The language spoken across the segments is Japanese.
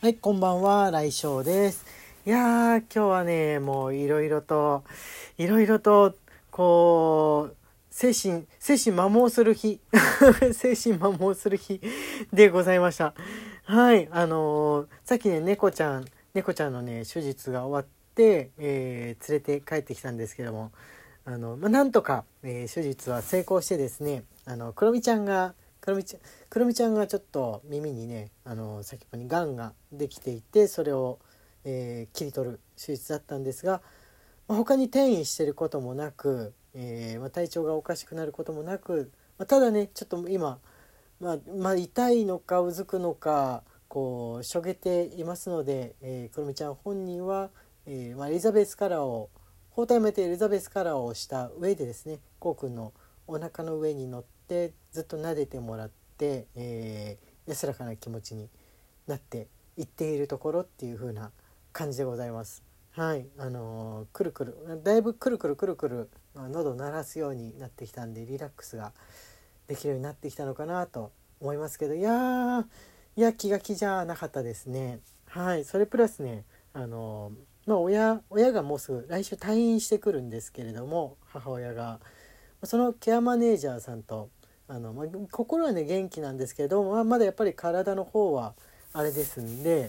はい、こんばんは、来翔です。いやー、今日はね、もういろいろとこう精神摩耗する日精神摩耗する日でございました。はい、さっきね、猫ちゃんのね手術が終わって、連れて帰ってきたんですけども、なんとか、手術は成功してですね、くるみちゃんがちょっと耳にね先っぽにがんができていて、それを、切り取る手術だったんですが、他に転移してることもなく、体調がおかしくなることもなく、ただねちょっと今、痛いのかうずくのかこうしょげていますので、くるみちゃん本人は、エリザベスカラーを包帯巻いてエリザベスカラーをした上でですね、こうくんのお腹の上に乗ってでずっと撫でてもらって、安らかな気持ちになっていっているところっていう風な感じでございます。はい、だいぶくるくる喉を鳴らすようになってきたんで、リラックスができるようになってきたのかなと思いますけど、いや気が気じゃなかったですね。はい、それプラスね、親がもうすぐ来週退院してくるんですけれども、母親がそのケアマネージャーさんと心はね元気なんですけど、まだやっぱり体の方はあれですんで、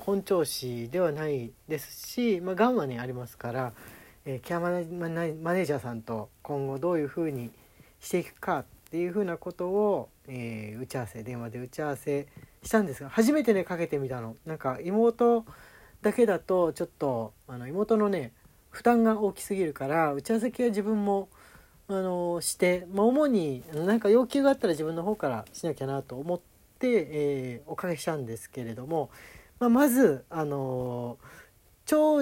本調子ではないですし、がんはねありますから、ケアマネージャーさんと今後どういうふうにしていくかっていうふうなことを、電話で打ち合わせしたんですが、初めてねかけてみたの。なんか妹だけだとちょっと妹のね負担が大きすぎるから、打ち合わせ系は自分もして、主に何か要求があったら自分の方からしなきゃなと思って、おかけしたんですけれども、まず長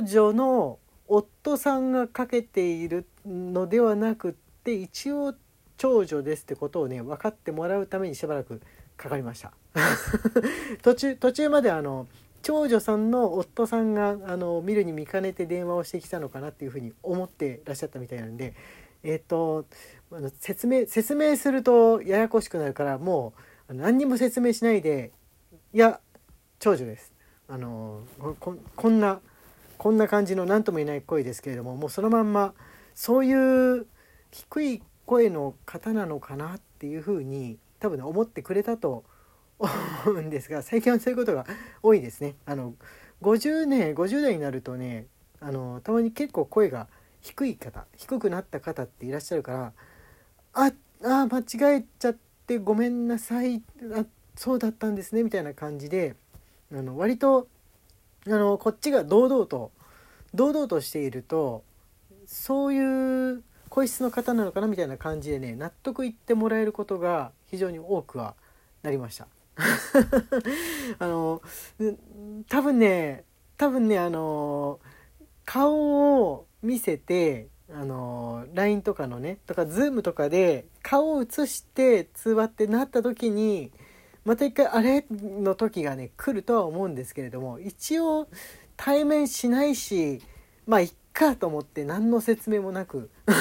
女の夫さんがかけているのではなくって、一応長女ですってことをね分かってもらうためにしばらくかかりました途中まで長女さんの夫さんが見るに見かねて電話をしてきたのかなっていうふうに思ってらっしゃったみたいなんで、説明するとややこしくなるから、もう何にも説明しないで、いや長女です、こんな感じの何とも言えない声ですけれども、もうそのまんまそういう低い声の方なのかなっていうふうに多分、思ってくれたと思うんですが、最近はそういうことが多いですね。50代になるとね、たまに結構声が低くなった方っていらっしゃるから、間違えちゃってごめんなさい、そうだったんですねみたいな感じで、割とこっちが堂々としていると、そういう声質の方なのかなみたいな感じでね、納得いってもらえることが非常に多くはなりました多分ね顔を見せて、LINE とかのねとか Zoom とかで顔を映して通話ってなった時に、また一回あれの時がね来るとは思うんですけれども、一応対面しないし、いっかと思って何の説明もなく過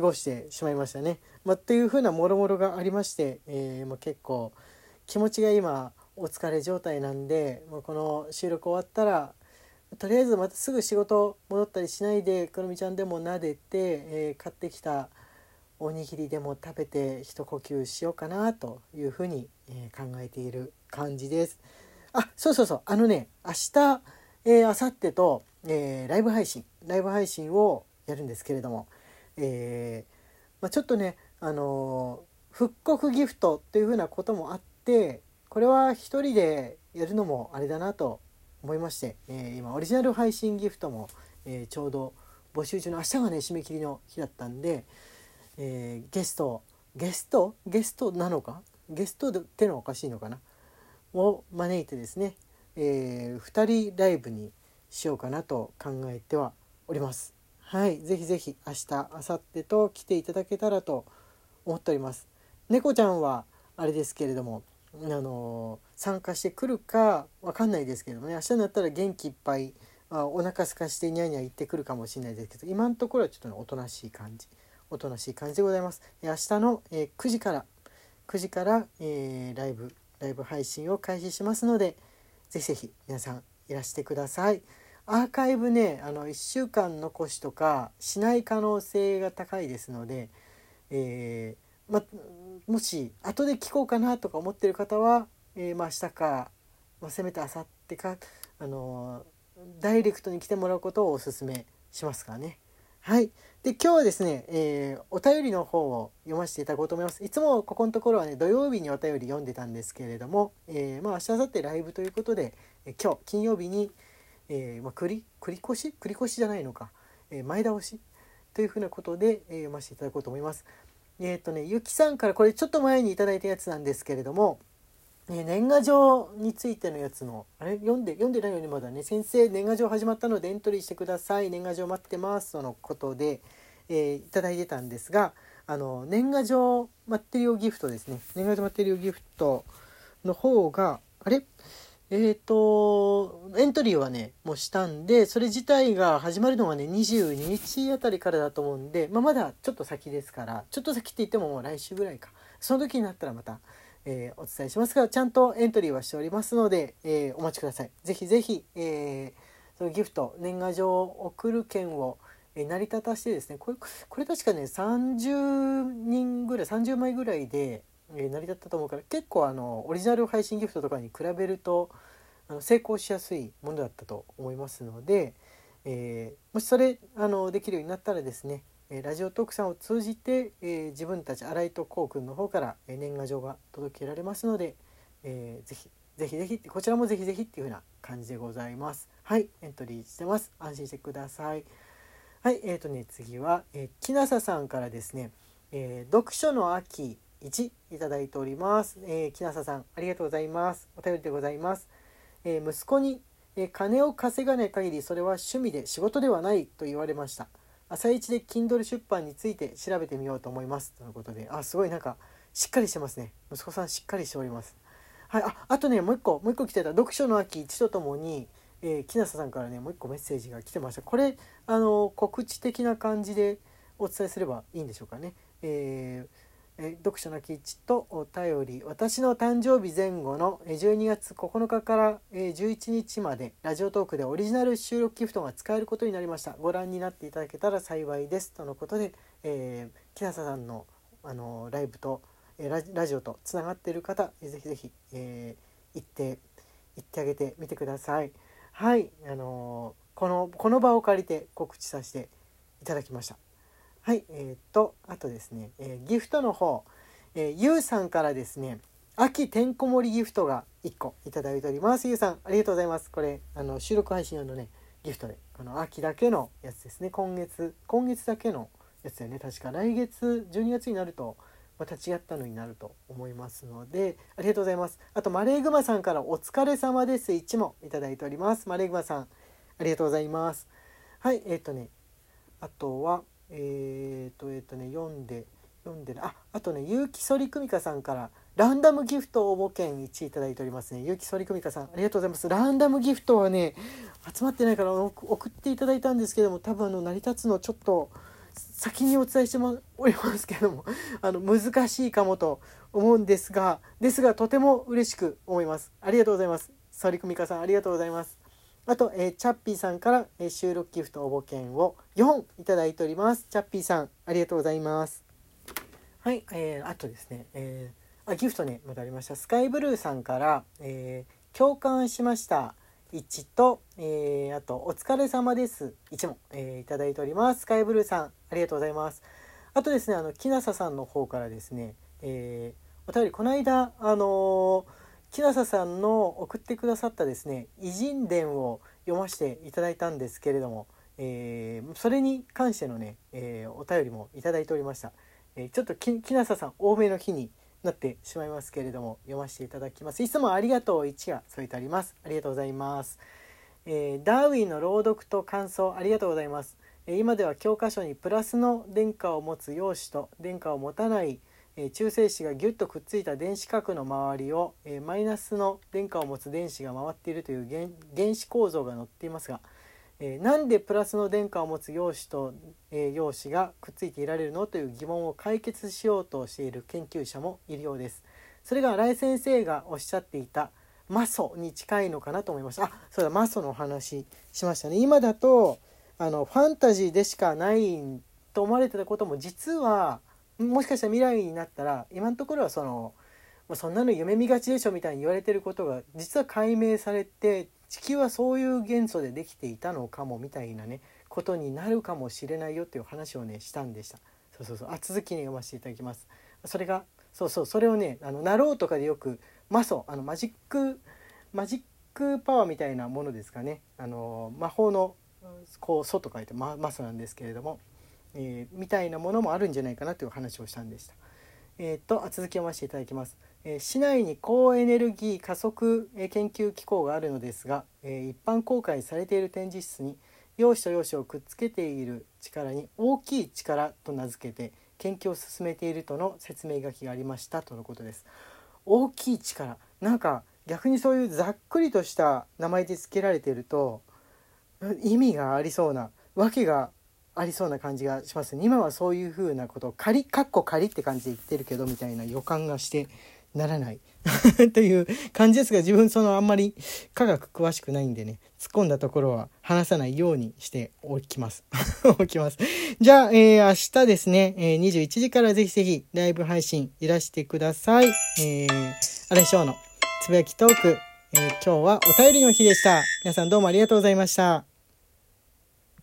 ごしてしまいましたね。というふうなもろもろがありまして、もう結構気持ちが今お疲れ状態なんで、この収録終わったらとりあえずまたすぐ仕事戻ったりしないで、くるみちゃんでも撫でて、買ってきたおにぎりでも食べて一呼吸しようかなというふうに、考えている感じです。そう明日、明後日と、ライブ配信をやるんですけれども、ちょっとね復刻ギフトというふうなこともあって、これは一人でやるのもあれだなと思いまして、今オリジナル配信ギフトも、ちょうど募集中の、明日がね締め切りの日だったんで、ゲストってのはおかしいのかなを招いてですね、2人ライブにしようかなと考えてはおります。はい、ぜひ明日明後日と来ていただけたらと思っております。猫ちゃんはあれですけれども、参加してくるか分かんないですけどね、明日になったら元気いっぱい、お腹すかしてニャーニャー言ってくるかもしれないですけど、今のところはちょっとねおとなしい感じでございます。明日の9時からライブライブ配信を開始しますので、ぜひぜひ皆さんいらしてください。アーカイブね、1週間残しとかしない可能性が高いですので、もし後で聞こうかなとか思っている方は、明日か、せめて明後日か、ダイレクトに来てもらうことをお勧めしますからね。はい。で、今日はですね、お便りの方を読ませていただこうと思います。いつもここのところはね、土曜日にお便り読んでたんですけれども、明日明後日ライブということで、今日金曜日に、前倒しというふうなことで、読ませていただこうと思います。ゆきさんからこれちょっと前にいただいたやつなんですけれども、年賀状についてのやつの読んでないよね、まだね。先生、年賀状始まったのでエントリーしてください、年賀状待ってますとのことで、いただいてたんですが、年賀状待ってるよギフトですね。年賀状待ってるよギフトの方がエントリーはねもうしたんで、それ自体が始まるのがね22日あたりからだと思うんで、まだちょっと先ですから、ちょっと先って言ってももう来週ぐらいか、その時になったらまたお伝えしますが、ちゃんとエントリーはしておりますので、お待ちください。ぜひぜひ、そのギフト年賀状を送る券を、成り立たしてですね、これ確かね30枚ぐらいで、成り立ったと思うから、結構オリジナル配信ギフトとかに比べると成功しやすいものだったと思いますので、もしそれできるようになったらですね、ラジオトークさんを通じて、自分たち新井とこうくんの方から、年賀状が届けられますので、ぜひぜひこちらもぜひぜひっていう風な感じでございます。はい、エントリーしてます。安心してください。はい。次は、きなささんからですね、読書の秋1いただいております。きなささんありがとうございます。お便りでございます。息子に、金を稼がない限りそれは趣味で仕事ではないと言われました。朝一で Kindle 出版について調べてみようと思いますということで、すごいなんかしっかりしてますね。息子さんしっかりしております。はい。あとね、もう一個来てた読書の秋1とともに、木下さんからねもう一個メッセージが来てました。これ告知的な感じでお伝えすればいいんでしょうかね。読書の秋1とお便り、私の誕生日前後の12月9日から11日までラジオトークでオリジナル収録ギフトが使えることになりました。ご覧になっていただけたら幸いですとのことで、木下さんの、ライブとラジオとつながっている方、ぜひぜひ、行ってあげてみてください。はい。この場を借りて告知させていただきました。はい。あとですね、ギフトの方、ゆうさんからですね、秋てんこ盛りギフトが1個いただいております。ゆうさんありがとうございます。これ収録配信用のねギフトで、秋だけのやつですね。今月だけのやつだよね。確か来月12月になるとまた違ったのになると思いますので、ありがとうございます。あとマレーグマさんからお疲れ様です1もいただいております。マレーグマさんありがとうございます。はい。あとは読んであとね結城そりくみかさんからランダムギフト応募券1いただいておりますね。結城そりくみかさんありがとうございます。ランダムギフトはね集まってないから送っていただいたんですけども、多分成り立つのちょっと先にお伝えしておりますけども、難しいかもと思うんですがとても嬉しく思います。ありがとうございます。そりくみかさんありがとうございます。あと、チャッピーさんから、収録ギフト応募券を4本いただいております。チャッピーさんありがとうございます。はい。あとですね、ギフトねまたありました。スカイブルーさんから、共感しました1と、あとお疲れ様です1も、いただいております。スカイブルーさんありがとうございます。あとですね、きなささんの方からですね、お便りこの間木下さんの送ってくださったですね偉人伝を読ませていただいたんですけれども、それに関してのね、お便りもいただいておりました。ちょっと木下さん多めの日になってしまいますけれども読ませていただきます。いつもありがとう1が添えてあります。ありがとうございます。ダーウィンの朗読と感想ありがとうございます。今では教科書にプラスの殿下を持つ用紙と殿下を持たない中性子がギュッとくっついた電子殻の周りをマイナスの電荷を持つ電子が回っているという原子構造が載っていますが、なんでプラスの電荷を持つ陽子と陽子がくっついていられるのという疑問を解決しようとしている研究者もいるようです。それが新井先生がおっしゃっていたマソに近いのかなと思いました。あ、そうだ、マソのお話しましたね。今だとファンタジーでしかないと思われてたことも、実はもしかしたら未来になったら、今のところはそんなの夢見がちでしょみたいに言われてることが実は解明されて、地球はそういう元素でできていたのかもみたいなね、ことになるかもしれないよっていう話をねしたんでした。そう続きに読ませていただきます。それがそれをねナローとかでよくマソ、マジックパワーみたいなものですかね、魔法のこうソと書いてマソなんですけれども、みたいなものもあるんじゃないかなという話をしたんでした。続き読ませていただきます。市内に高エネルギー加速研究機構があるのですが、一般公開されている展示室に陽子と陽子をくっつけている力に大きい力と名付けて研究を進めているとの説明書きがありましたとのことです。大きい力、なんか逆にそういうざっくりとした名前で付けられていると意味がありそうな、訳がありそうな感じがしますね。今はそういうふうなことを仮、かっこ仮って感じで言ってるけどみたいな予感がしてならないという感じですが、自分あんまり科学詳しくないんでね、突っ込んだところは話さないようにしておきますじゃあ、明日ですね、21時からぜひぜひライブ配信いらしてください。新井翔のつぶやきトーク、今日はお便りの日でした。皆さんどうもありがとうございました。